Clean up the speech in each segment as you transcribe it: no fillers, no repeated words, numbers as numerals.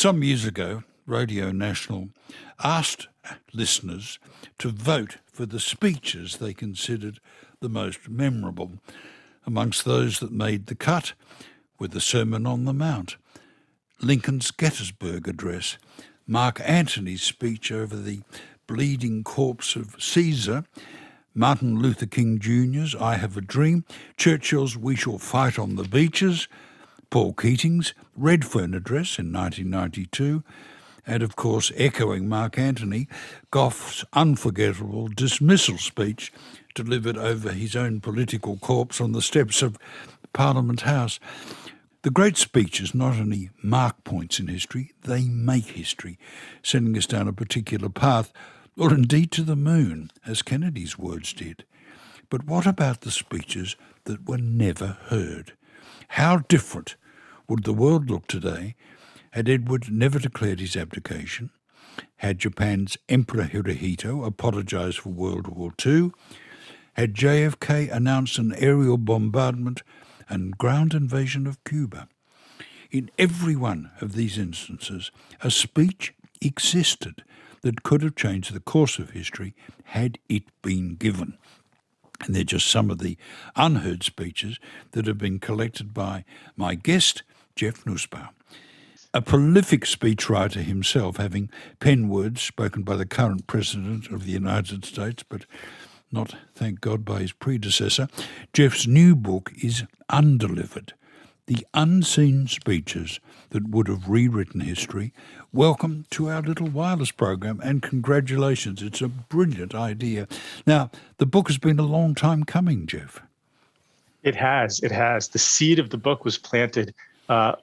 Some years ago, Radio National asked listeners to vote for the speeches they considered the most memorable. Amongst those that made the cut were the Sermon on the Mount, Lincoln's Gettysburg Address, Mark Antony's speech over the bleeding corpse of Caesar, Martin Luther King Jr.'s I Have a Dream, Churchill's We Shall Fight on the Beaches, Paul Keating's Redfern Address in 1992, and of course, echoing Mark Antony, Gough's unforgettable dismissal speech delivered over his own political corpse on the steps of Parliament House. The great speeches not only mark points in history, they make history, sending us down a particular path, or indeed to the moon, as Kennedy's words did. But what about the speeches that were never heard? How different would the world look today had Edward never declared his abdication, had Japan's Emperor Hirohito apologised for World War II, had JFK announced an aerial bombardment and ground invasion of Cuba? In every one of these instances, a speech existed that could have changed the course of history had it been given. And they're just some of the unheard speeches that have been collected by my guest, Jeff Nussbaum. A prolific speechwriter himself, having penned words spoken by the current President of the United States, but not, thank God, by his predecessor, Jeff's new book is Undelivered, the unseen speeches that would have rewritten history. Welcome to our little wireless program, and congratulations. It's a brilliant idea. Now, the book has been a long time coming, Jeff. It has. The seed of the book was planted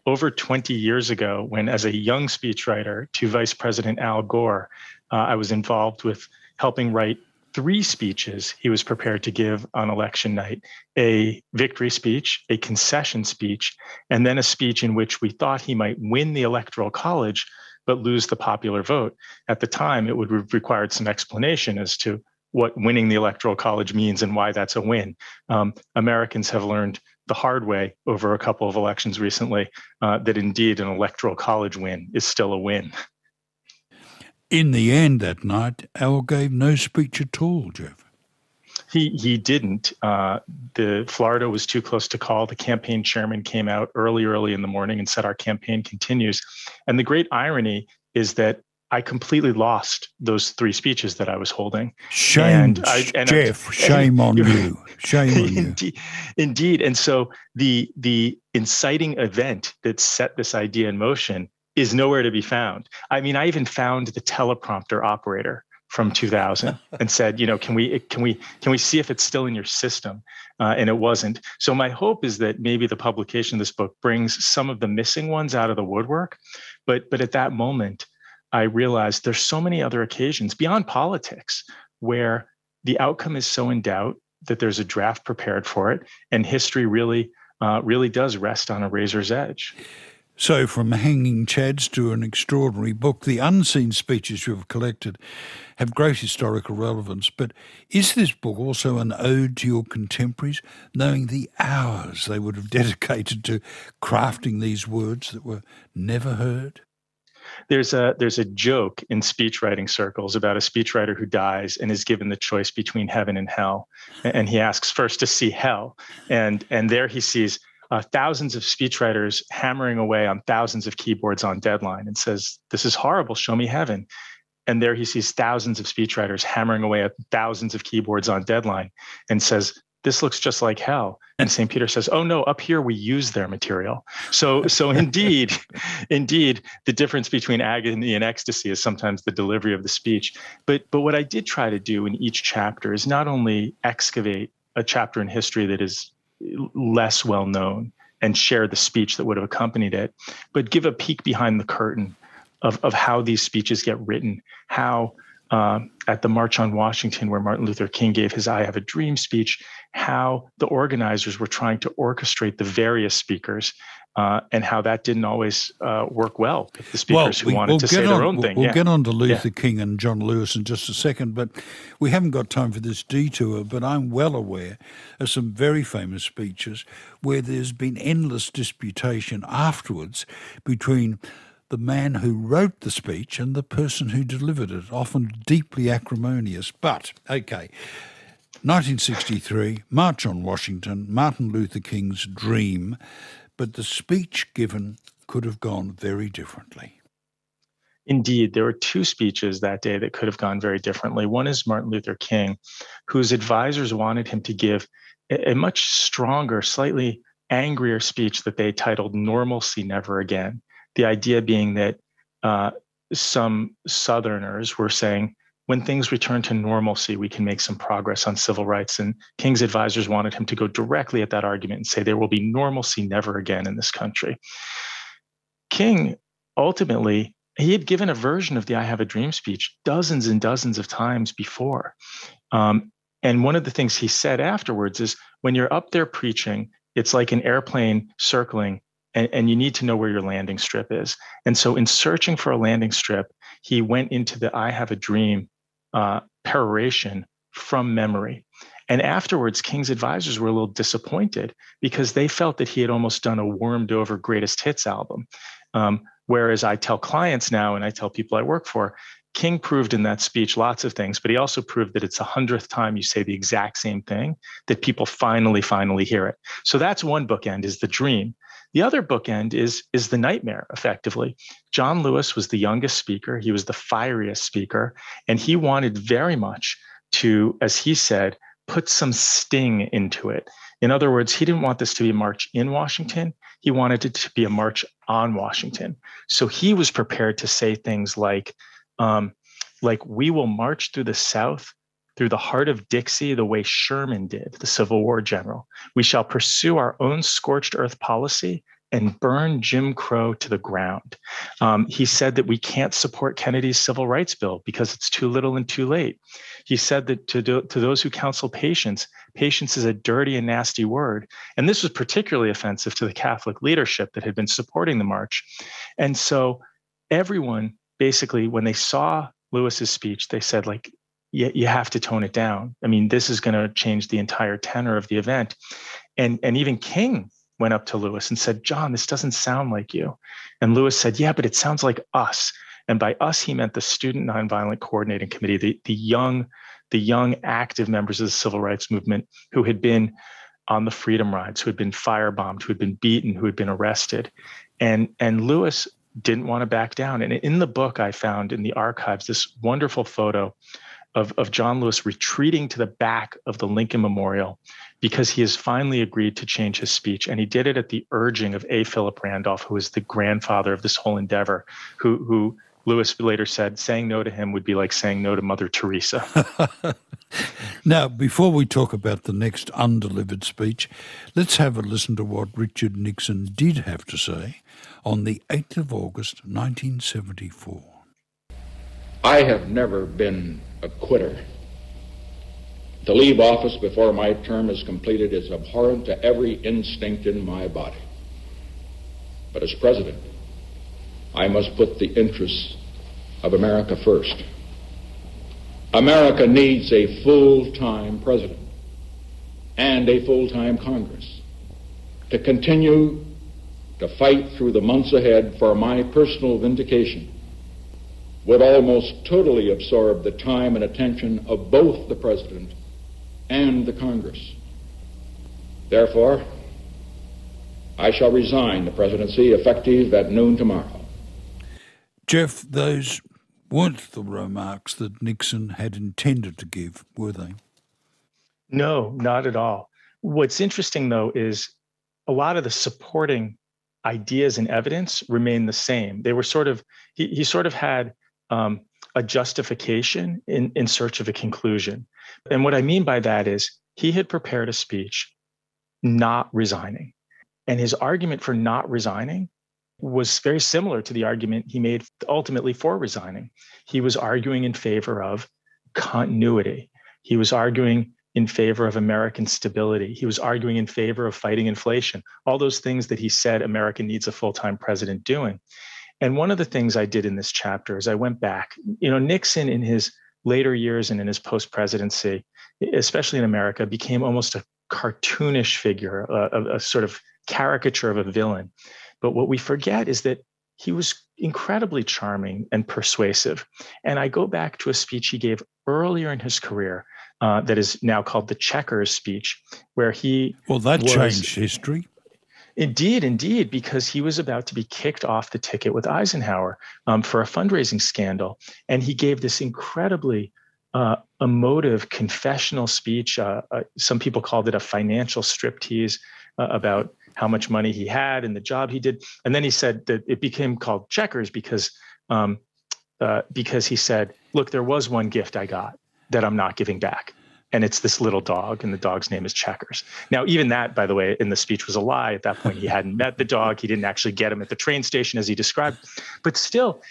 over 20 years ago when, as a young speechwriter to Vice President Al Gore, I was involved with helping write three speeches he was prepared to give on election night: a victory speech, a concession speech, and then a speech in which we thought he might win the Electoral College but lose the popular vote. At the time, it would have required some explanation as to what winning the Electoral College means and why that's a win. Americans have learned the hard way over a couple of elections recently, that indeed an Electoral College win is still a win. In the end that night, Al gave no speech at all, Jeff. He didn't. The Florida was too close to call. The campaign chairman came out early in the morning and said, our campaign continues. And the great irony is that I completely lost those three speeches that I was holding. Shame, Jeff, shame on you. Shame on you. Indeed. And so the inciting event that set this idea in motion is nowhere to be found. I mean, I even found the teleprompter operator from 2000 and said, can we see if it's still in your system? And it wasn't. So my hope is that maybe the publication of this book brings some of the missing ones out of the woodwork. But at that moment, I realized there's so many other occasions beyond politics where the outcome is so in doubt that there's a draft prepared for it, and history really does rest on a razor's edge. So from hanging chads to an extraordinary book, the unseen speeches you have collected have great historical relevance. But is this book also an ode to your contemporaries, knowing the hours they would have dedicated to crafting these words that were never heard? There's a joke in speechwriting circles about a speechwriter who dies and is given the choice between heaven and hell. And he asks first to see hell. And there he sees thousands of speechwriters hammering away on thousands of keyboards on deadline, and says, this is horrible, show me heaven. And there he sees thousands of speechwriters hammering away at thousands of keyboards on deadline, and says, this looks just like hell. And St. Peter says, oh no, up here we use their material. So indeed, the difference between agony and ecstasy is sometimes the delivery of the speech. But what I did try to do in each chapter is not only excavate a chapter in history that is less well known and share the speech that would have accompanied it, but give a peek behind the curtain of how these speeches get written, how at the March on Washington, where Martin Luther King gave his I Have a Dream speech, how the organizers were trying to orchestrate the various speakers, and how that didn't always work well with the speakers who wanted to say their own thing. We'll get on to Luther King and John Lewis in just a second, but we haven't got time for this detour. But I'm well aware of some very famous speeches where there's been endless disputation afterwards between the man who wrote the speech and the person who delivered it, often deeply acrimonious. But, okay, 1963, March on Washington, Martin Luther King's dream, but the speech given could have gone very differently. Indeed, there were two speeches that day that could have gone very differently. One is Martin Luther King, whose advisors wanted him to give a much stronger, slightly angrier speech that they titled Normalcy Never Again. The idea being that some Southerners were saying, when things return to normalcy, we can make some progress on civil rights. And King's advisors wanted him to go directly at that argument and say, there will be normalcy never again in this country. King, ultimately, he had given a version of the I Have a Dream speech dozens and dozens of times before. And one of the things he said afterwards is, when you're up there preaching, it's like an airplane circling, and you need to know where your landing strip is. And so in searching for a landing strip, he went into the I Have a Dream peroration from memory. And afterwards, King's advisors were a little disappointed because they felt that he had almost done a warmed over greatest hits album. Whereas I tell clients now, and I tell people I work for, King proved in that speech lots of things, but he also proved that it's the 100th time you say the exact same thing that people finally hear it. So that's one bookend, is the dream. The other bookend is the nightmare, effectively. John Lewis was the youngest speaker. He was the fieriest speaker, and he wanted very much to, as he said, put some sting into it. In other words, he didn't want this to be a march in Washington. He wanted it to be a march on Washington. So he was prepared to say things like we will march through the South, through the heart of Dixie, the way Sherman did, the Civil War general. We shall pursue our own scorched earth policy and burn Jim Crow to the ground. He said that we can't support Kennedy's civil rights bill because it's too little and too late. He said that to those who counsel patience, patience is a dirty and nasty word. And this was particularly offensive to the Catholic leadership that had been supporting the march. And so everyone, basically, when they saw Lewis's speech, they said, like, you have to tone it down. I mean, this is going to change the entire tenor of the event. And even King went up to Lewis and said, John, this doesn't sound like you. And Lewis said, yeah, but it sounds like us. And by us, he meant the Student Nonviolent Coordinating Committee, the young active members of the civil rights movement who had been on the freedom rides, who had been firebombed, who had been beaten, who had been arrested. And Lewis didn't want to back down. And in the book, I found in the archives this wonderful photo of John Lewis retreating to the back of the Lincoln Memorial because he has finally agreed to change his speech. And he did it at the urging of A. Philip Randolph, who is the grandfather of this whole endeavor, who Lewis later said saying no to him would be like saying no to Mother Teresa. Now, before we talk about the next undelivered speech, let's have a listen to what Richard Nixon did have to say on the 8th of August, 1974. I have never been a quitter. To leave office before my term is completed is abhorrent to every instinct in my body. But as president, I must put the interests of America first. America needs a full-time president and a full-time Congress to continue to fight through the months ahead for my personal vindication would almost totally absorb the time and attention of both the president and the Congress. Therefore, I shall resign the presidency effective at noon tomorrow. Jeff, those weren't the remarks that Nixon had intended to give, were they? No, not at all. What's interesting, though, is a lot of the supporting ideas and evidence remain the same. They were sort of, he sort of had a justification in search of a conclusion. And what I mean by that is he had prepared a speech not resigning. And his argument for not resigning was very similar to the argument he made ultimately for resigning. He was arguing in favor of continuity. He was arguing in favor of American stability. He was arguing in favor of fighting inflation, all those things that he said America needs a full-time president doing. And one of the things I did in this chapter is I went back. You know, Nixon in his later years and in his post-presidency, especially in America, became almost a cartoonish figure, a sort of caricature of a villain. But what we forget is that he was incredibly charming and persuasive. And I go back to a speech he gave earlier in his career that is now called the Chequers speech, where he— Well, that changed history. Indeed, indeed, because he was about to be kicked off the ticket with Eisenhower for a fundraising scandal. And he gave this incredibly emotive confessional speech. Some people called it a financial striptease about how much money he had and the job he did. And then he said that it became called Chequers because he said, look, there was one gift I got that I'm not giving back. And it's this little dog, and the dog's name is Checkers. Now, even that, by the way, in the speech was a lie. At that point, he hadn't met the dog. He didn't actually get him at the train station, as he described. But still,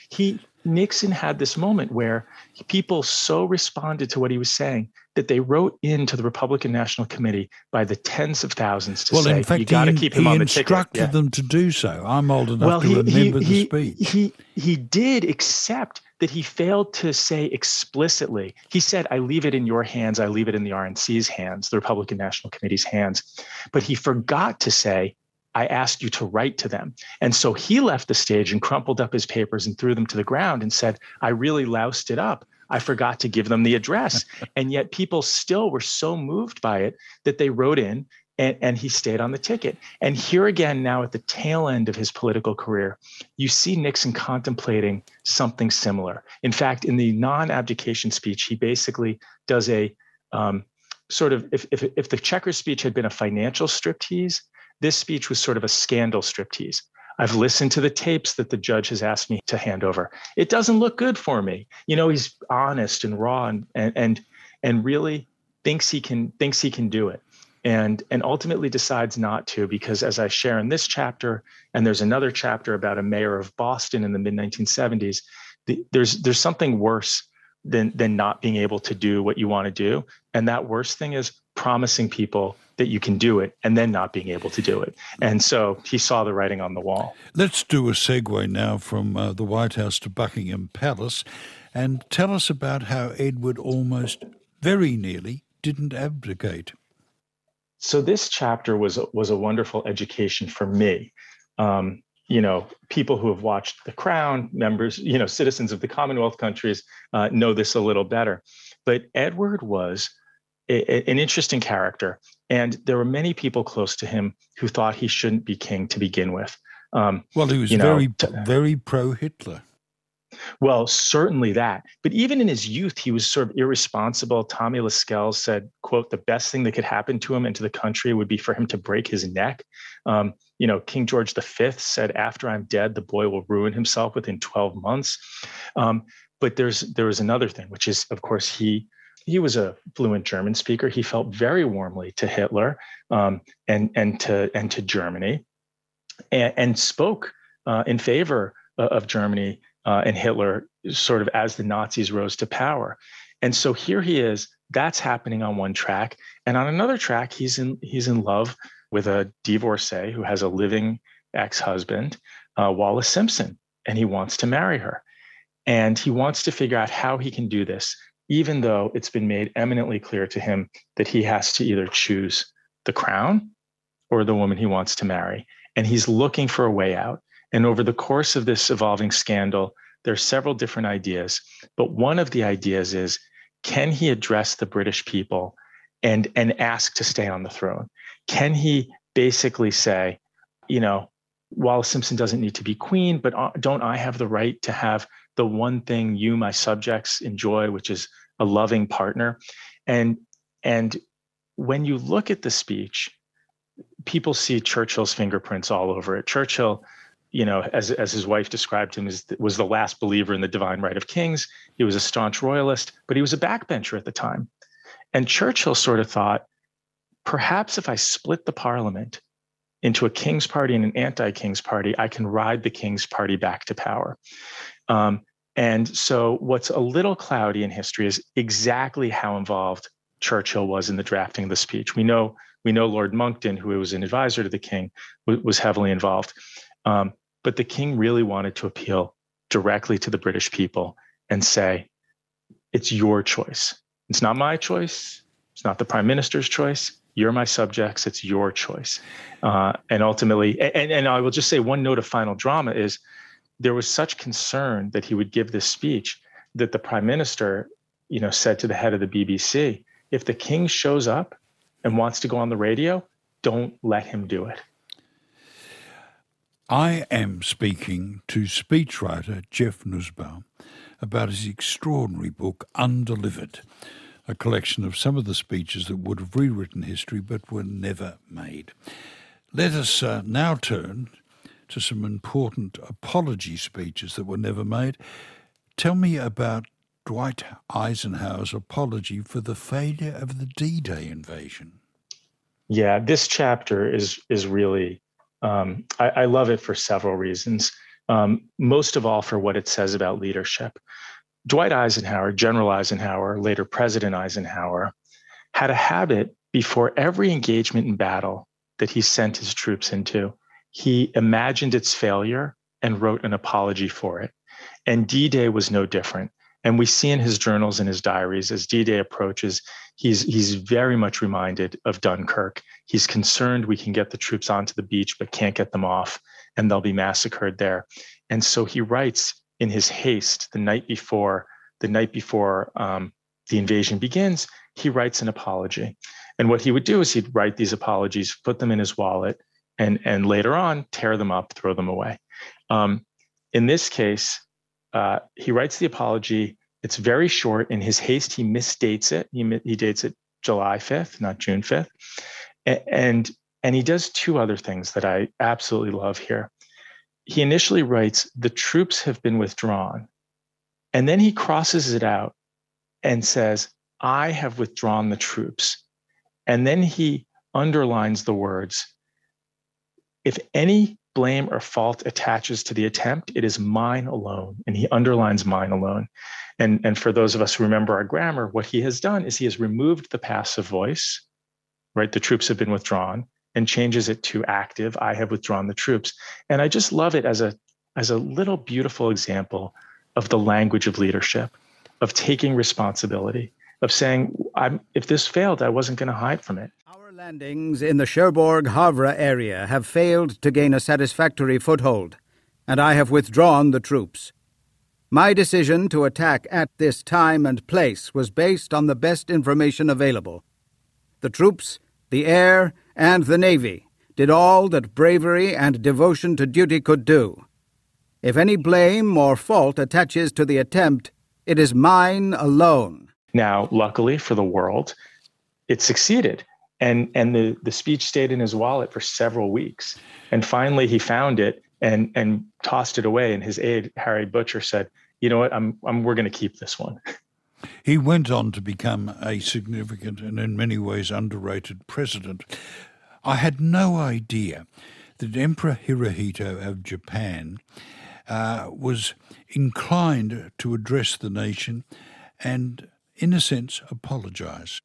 Nixon had this moment where people so responded to what he was saying that they wrote into the Republican National Committee by the tens of thousands to say, you got to keep him on the ticket. Well, in fact, he instructed them to do so. I'm old enough to remember the speech. He did, except that he failed to say explicitly. He said, I leave it in your hands. I leave it in the RNC's hands, the Republican National Committee's hands. But he forgot to say, I asked you to write to them. And so he left the stage and crumpled up his papers and threw them to the ground and said, I really loused it up. I forgot to give them the address. And yet people still were so moved by it that they wrote in, and he stayed on the ticket. And here again, now at the tail end of his political career, you see Nixon contemplating something similar. In fact, in the non-abdication speech, he basically does a sort of, if the Chequers speech had been a financial striptease, this speech was sort of a scandal striptease. I've listened to the tapes that the judge has asked me to hand over. It doesn't look good for me. You know, he's honest and raw and really thinks he can do it, and ultimately decides not to, because as I share in this chapter, and there's another chapter about a mayor of Boston in the mid-1970s, there's something worse than not being able to do what you want to do. And that worst thing is promising people that you can do it and then not being able to do it. And so he saw the writing on the wall. Let's do a segue now from the White House to Buckingham Palace, and tell us about how Edward almost very nearly didn't abdicate. So this chapter was a wonderful education for me. You know, people who have watched The Crown, members, you know, citizens of the Commonwealth countries know this a little better. But Edward was an interesting character. And there were many people close to him who thought he shouldn't be king to begin with. Well, he was very pro-Hitler. Well, certainly that. But even in his youth, he was sort of irresponsible. Tommy Lascelles said, quote, the best thing that could happen to him and to the country would be for him to break his neck. You know, King George V said, after I'm dead, the boy will ruin himself within 12 months. But there was another thing, which is, of course, he was a fluent German speaker. He felt very warmly to Hitler and to Germany, and spoke in favor of Germany and Hitler sort of as the Nazis rose to power. And so here he is. That's happening on one track, and on another track, he's in love with a divorcee who has a living ex-husband, Wallis Simpson, and he wants to marry her, and he wants to figure out how he can do this, even though it's been made eminently clear to him that he has to either choose the crown or the woman he wants to marry. And he's looking for a way out. And over the course of this evolving scandal, there are several different ideas. But one of the ideas is, can he address the British people and ask to stay on the throne? Can he basically say, you know, Wallis Simpson doesn't need to be queen, but don't I have the right to have the one thing you, my subjects, enjoy, which is a loving partner? And when you look at the speech, people see Churchill's fingerprints all over it. Churchill, you know, as his wife described him, was the last believer in the divine right of kings. He was a staunch royalist, but he was a backbencher at the time. And Churchill sort of thought, perhaps if I split the parliament into a king's party and an anti-king's party, I can ride the king's party back to power. And so what's a little cloudy in history is exactly how involved Churchill was in the drafting of the speech. We know Lord Monckton, who was an advisor to the king, was heavily involved. But the king really wanted to appeal directly to the British people and say, it's your choice. It's not my choice. It's not the prime minister's choice. You're my subjects. It's your choice. And ultimately, and I will just say one note of final drama is there was such concern that he would give this speech that the prime minister, you know, said to the head of the BBC, if the king shows up and wants to go on the radio, don't let him do it. I am speaking to speechwriter Jeff Nussbaum about his extraordinary book, Undelivered, a collection of some of the speeches that would have rewritten history but were never made. Let us now turn to some important apology speeches that were never made. Tell me about Dwight Eisenhower's apology for the failure of the D-Day invasion. Yeah, this chapter is really... I love it for several reasons, most of all for what it says about leadership. Dwight Eisenhower, General Eisenhower, later President Eisenhower, had a habit before every engagement in battle that he sent his troops into, he imagined its failure and wrote an apology for it. And D-Day was no different. And we see in his journals and his diaries, as D-Day approaches, he's very much reminded of Dunkirk. He's concerned we can get the troops onto the beach, but can't get them off, and they'll be massacred there. And so he writes in his haste the night before the invasion begins, he writes an apology. And what he would do is he'd write these apologies, put them in his wallet, and later on, tear them up, throw them away. In this case, he writes the apology. It's very short. In his haste, he misdates it. He dates it July 5th, not June 5th. And he does two other things that I absolutely love here. He initially writes, the troops have been withdrawn. And then he crosses it out and says, I have withdrawn the troops. And then he underlines the words, if any blame or fault attaches to the attempt, it is mine alone. And he underlines mine alone. And for those of us who remember our grammar, what he has done is he has removed the passive voice, right? The troops have been withdrawn, and changes it to active. I have withdrawn the troops. And I just love it as a little beautiful example of the language of leadership, of taking responsibility, of saying, if this failed, I wasn't going to hide from it. Landings in the Cherbourg-Havre area have failed to gain a satisfactory foothold, and I have withdrawn the troops. My decision to attack at this time and place was based on the best information available. The troops, the air, and the navy did all that bravery and devotion to duty could do. If any blame or fault attaches to the attempt, it is mine alone. Now, luckily for the world, it succeeded. And the speech stayed in his wallet for several weeks. And finally, he found it and tossed it away. And his aide, Harry Butcher, said, you know what, we're going to keep this one. He went on to become a significant and in many ways underrated president. I had no idea that Emperor Hirohito of Japan was inclined to address the nation and, in a sense, apologize.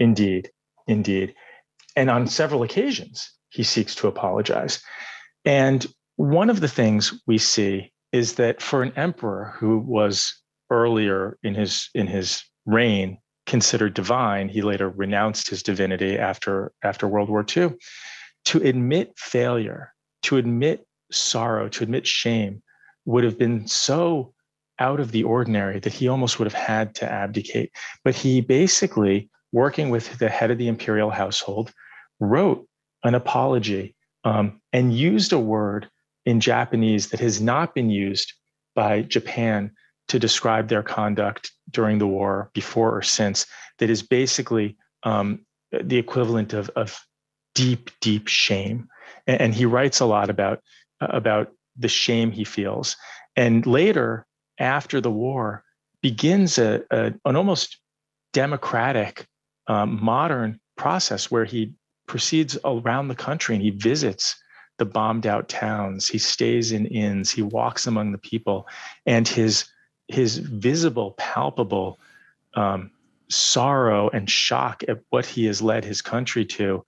Indeed. Indeed. And on several occasions, he seeks to apologize. And one of the things we see is that for an emperor who was earlier in his reign considered divine, he later renounced his divinity after World War II, to admit failure, to admit sorrow, to admit shame would have been so out of the ordinary that he almost would have had to abdicate. But he basically, working with the head of the imperial household, wrote an apology and used a word in Japanese that has not been used by Japan to describe their conduct during the war, before or since, that is basically the equivalent of deep, deep shame. And he writes a lot about the shame he feels. And later, after the war, begins an almost democratic modern process where he proceeds around the country and he visits the bombed out towns. He stays in inns. He walks among the people, and his visible, palpable sorrow and shock at what he has led his country to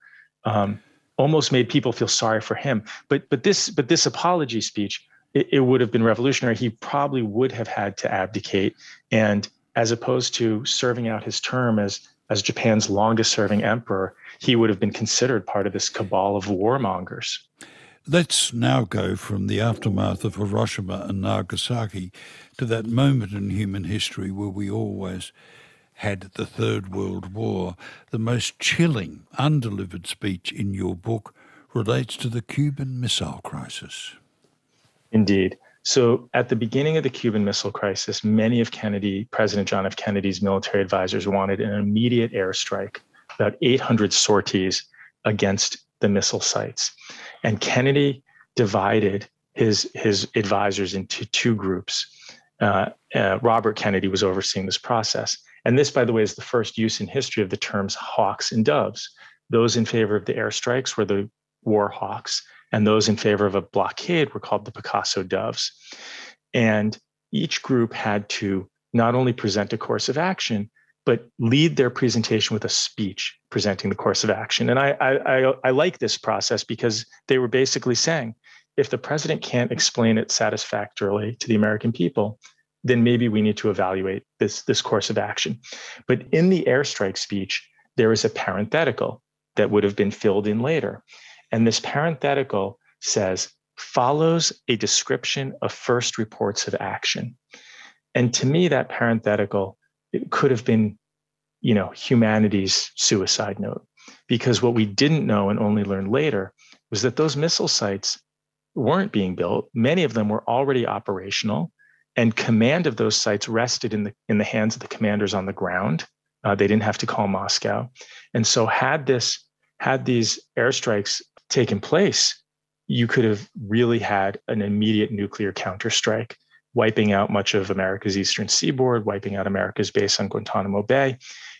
almost made people feel sorry for him. But this apology speech, it would have been revolutionary. He probably would have had to abdicate, and as opposed to serving out his term as Japan's longest-serving emperor, he would have been considered part of this cabal of warmongers. Let's now go from the aftermath of Hiroshima and Nagasaki to that moment in human history where we always had the Third World War. The most chilling, undelivered speech in your book relates to the Cuban Missile Crisis. Indeed. So at the beginning of the Cuban Missile Crisis, many of President John F. Kennedy's military advisors wanted an immediate airstrike, about 800 sorties against the missile sites. And Kennedy divided his advisors into two groups. Robert Kennedy was overseeing this process. And this, by the way, is the first use in history of the terms hawks and doves. Those in favor of the airstrikes were the war hawks, and those in favor of a blockade were called the Picasso doves. And each group had to not only present a course of action, but lead their presentation with a speech presenting the course of action. And I like this process because they were basically saying, if the president can't explain it satisfactorily to the American people, then maybe we need to evaluate this course of action. But in the airstrike speech, there is a parenthetical that would have been filled in later. And this parenthetical says, follows a description of first reports of action. And to me, that parenthetical, it could have been, humanity's suicide note, because what we didn't know and only learned later was that those missile sites weren't being built. Many of them were already operational, and command of those sites rested in the hands of the commanders on the ground. They didn't have to call Moscow. And so had these airstrikes taken place, you could have really had an immediate nuclear counterstrike, wiping out much of America's eastern seaboard, wiping out America's base on Guantanamo Bay.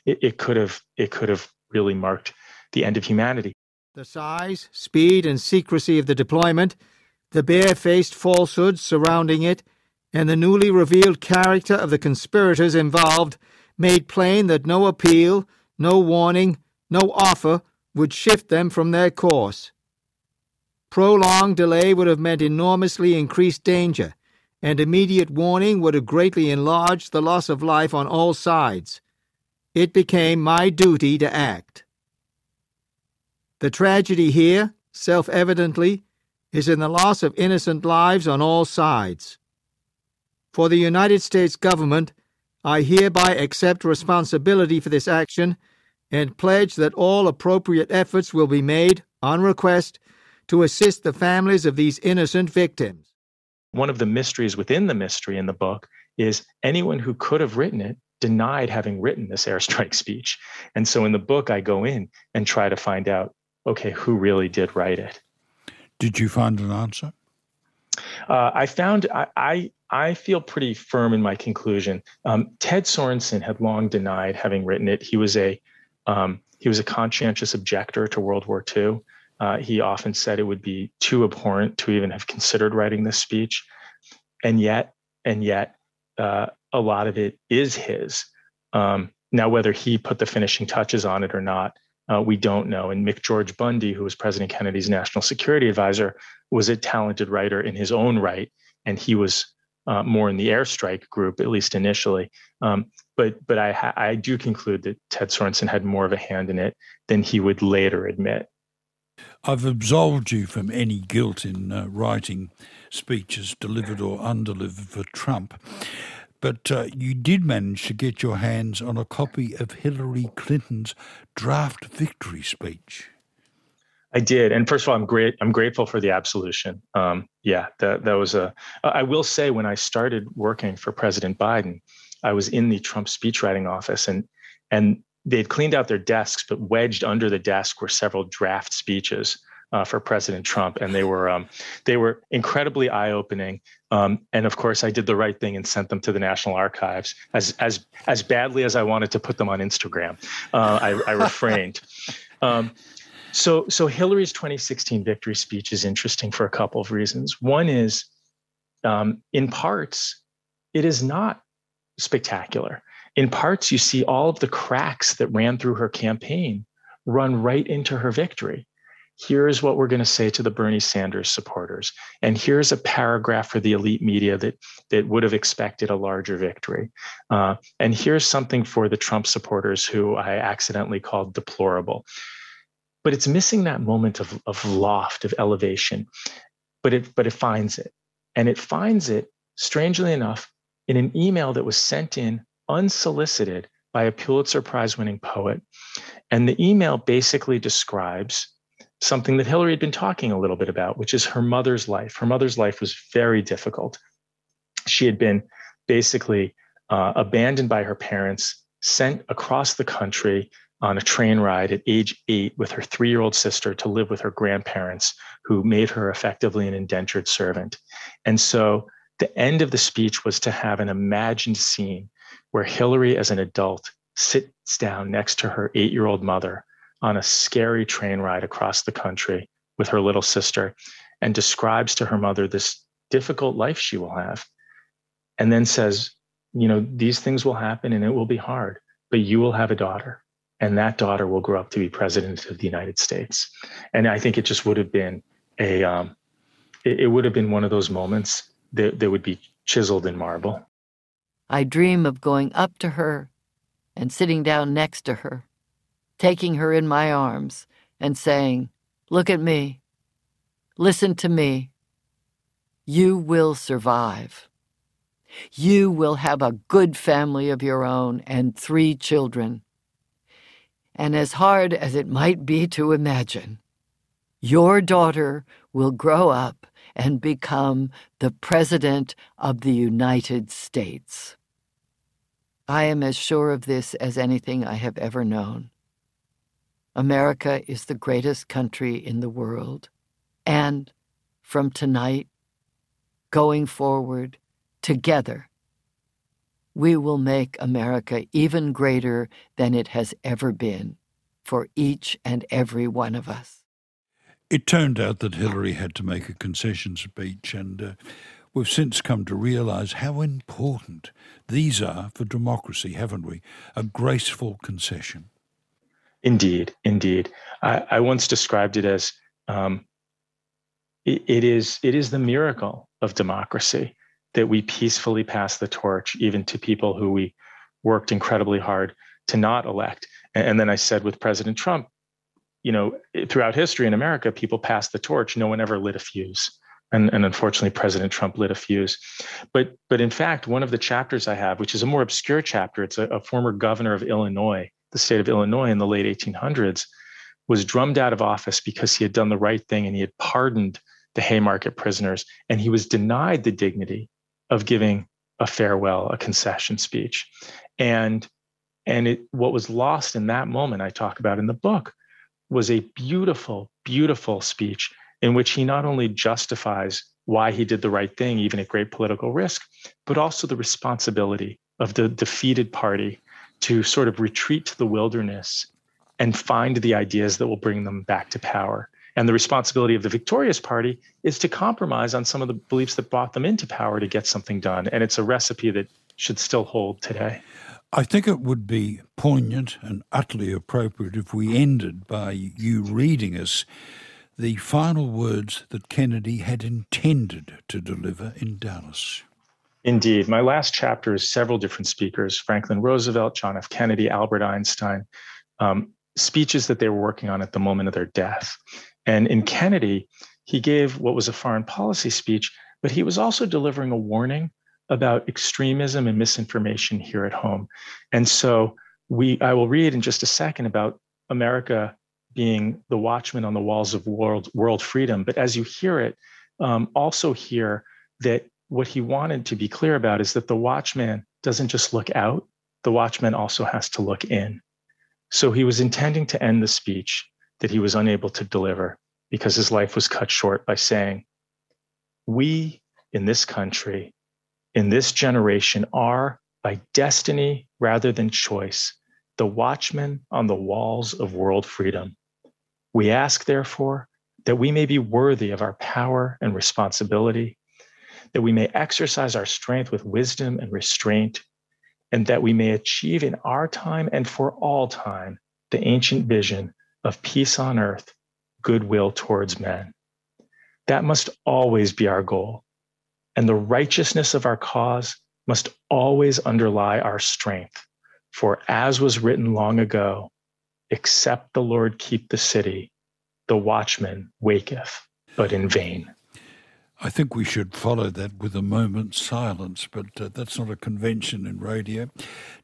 It could have really marked the end of humanity. The size, speed, and secrecy of the deployment, the barefaced falsehoods surrounding it, and the newly revealed character of the conspirators involved made plain that no appeal, no warning, no offer would shift them from their course. Prolonged delay would have meant enormously increased danger, and immediate warning would have greatly enlarged the loss of life on all sides. It became my duty to act. The tragedy here, self-evidently, is in the loss of innocent lives on all sides. For the United States government, I hereby accept responsibility for this action and pledge that all appropriate efforts will be made, on request, to assist the families of these innocent victims. One of the mysteries within the mystery in the book is anyone who could have written it denied having written this airstrike speech. And so in the book, I go in and try to find out, okay, who really did write it? Did you find an answer? I feel pretty firm in my conclusion. Ted Sorensen had long denied having written it. He was a conscientious objector to World War II. He often said it would be too abhorrent to even have considered writing this speech. And yet, a lot of it is his. Now, whether he put the finishing touches on it or not, we don't know. And McGeorge Bundy, who was President Kennedy's national security advisor, was a talented writer in his own right. And he was more in the airstrike group, at least initially. But I do conclude that Ted Sorensen had more of a hand in it than he would later admit. I've absolved you from any guilt in writing speeches delivered or undelivered for Trump, but you did manage to get your hands on a copy of Hillary Clinton's draft victory speech. I did, and first of all, I'm grateful for the absolution. I will say, when I started working for President Biden, I was in the Trump speechwriting office, and they'd cleaned out their desks, but wedged under the desk were several draft speeches for President Trump, and they were incredibly eye-opening. And of course, I did the right thing and sent them to the National Archives. As badly as I wanted to put them on Instagram, I refrained. So Hillary's 2016 victory speech is interesting for a couple of reasons. One is, in parts, it is not spectacular. In parts, you see all of the cracks that ran through her campaign run right into her victory. Here's what we're going to say to the Bernie Sanders supporters. And here's a paragraph for the elite media that would have expected a larger victory. And here's something for the Trump supporters who I accidentally called deplorable. but it's missing that moment of loft, of elevation, but it finds it. And it finds it, strangely enough, in an email that was sent in unsolicited by a Pulitzer Prize winning poet. And the email basically describes something that Hillary had been talking a little bit about, which is her mother's life. Her mother's life was very difficult. She had been basically abandoned by her parents, sent across the country on a train ride at age 8 with her 3-year-old sister to live with her grandparents, who made her effectively an indentured servant. And so the end of the speech was to have an imagined scene where Hillary as an adult sits down next to her 8-year-old mother on a scary train ride across the country with her little sister, and describes to her mother this difficult life she will have, and then says, you know, these things will happen and it will be hard, but you will have a daughter, and that daughter will grow up to be president of the United States. And I think it just would have been it would have been one of those moments that would be chiseled in marble. I dream of going up to her and sitting down next to her, taking her in my arms and saying, look at me, listen to me, you will survive. You will have a good family of your own and 3 children. And as hard as it might be to imagine, your daughter will grow up and become the President of the United States. I am as sure of this as anything I have ever known. America is the greatest country in the world. And from tonight, going forward, together, we will make America even greater than it has ever been, for each and every one of us. It turned out that Hillary had to make a concession speech, and we've since come to realize how important these are for democracy, haven't we? A graceful concession. Indeed, indeed. I once described it as it is the miracle of democracy, that we peacefully pass the torch, even to people who we worked incredibly hard to not elect. And then I said with President Trump, you know, throughout history in America, people passed the torch. No one ever lit a fuse. And unfortunately, President Trump lit a fuse. But in fact, one of the chapters I have, which is a more obscure chapter, it's a former governor of Illinois, the state of Illinois in the late 1800s, was drummed out of office because he had done the right thing and he had pardoned the Haymarket prisoners. And he was denied the dignity of giving a farewell, a concession speech. And what was lost in that moment, I talk about in the book, was a beautiful, beautiful speech in which he not only justifies why he did the right thing, even at great political risk, but also the responsibility of the defeated party to sort of retreat to the wilderness and find the ideas that will bring them back to power. And the responsibility of the victorious party is to compromise on some of the beliefs that brought them into power to get something done. And it's a recipe that should still hold today. I think it would be poignant and utterly appropriate if we ended by you reading us the final words that Kennedy had intended to deliver in Dallas. Indeed. My last chapter is several different speakers, Franklin Roosevelt, John F. Kennedy, Albert Einstein, speeches that they were working on at the moment of their death. And in Kennedy, he gave what was a foreign policy speech, but he was also delivering a warning about extremism and misinformation here at home. And so I will read in just a second about America being the watchman on the walls of world freedom. But as you hear it, also hear that what he wanted to be clear about is that the watchman doesn't just look out, the watchman also has to look in. So he was intending to end the speech that he was unable to deliver because his life was cut short, by saying, we in this country, in this generation, are by destiny rather than choice, the watchmen on the walls of world freedom. We ask, therefore, that we may be worthy of our power and responsibility, that we may exercise our strength with wisdom and restraint, and that we may achieve in our time and for all time the ancient vision of peace on earth, goodwill towards men. That must always be our goal, and the righteousness of our cause must always underlie our strength. For as was written long ago, except the Lord keep the city, the watchman waketh, but in vain. I think we should follow that with a moment's silence, but that's not a convention in radio.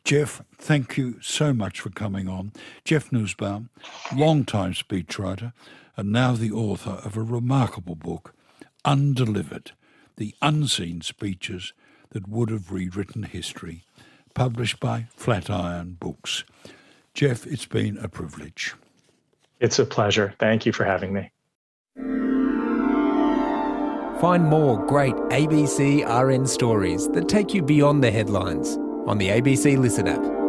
Jeff, thank you so much for coming on. Jeff Nussbaum, long-time speechwriter, and now the author of a remarkable book, Undelivered, the unseen speeches that would have rewritten history, published by Flatiron Books. Jeff, it's been a privilege. It's a pleasure. Thank you for having me. Find more great ABC RN stories that take you beyond the headlines on the ABC Listen app.